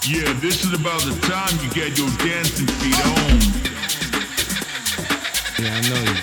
Yeah, this is about the time you get your dancing feet on. Yeah, I know you.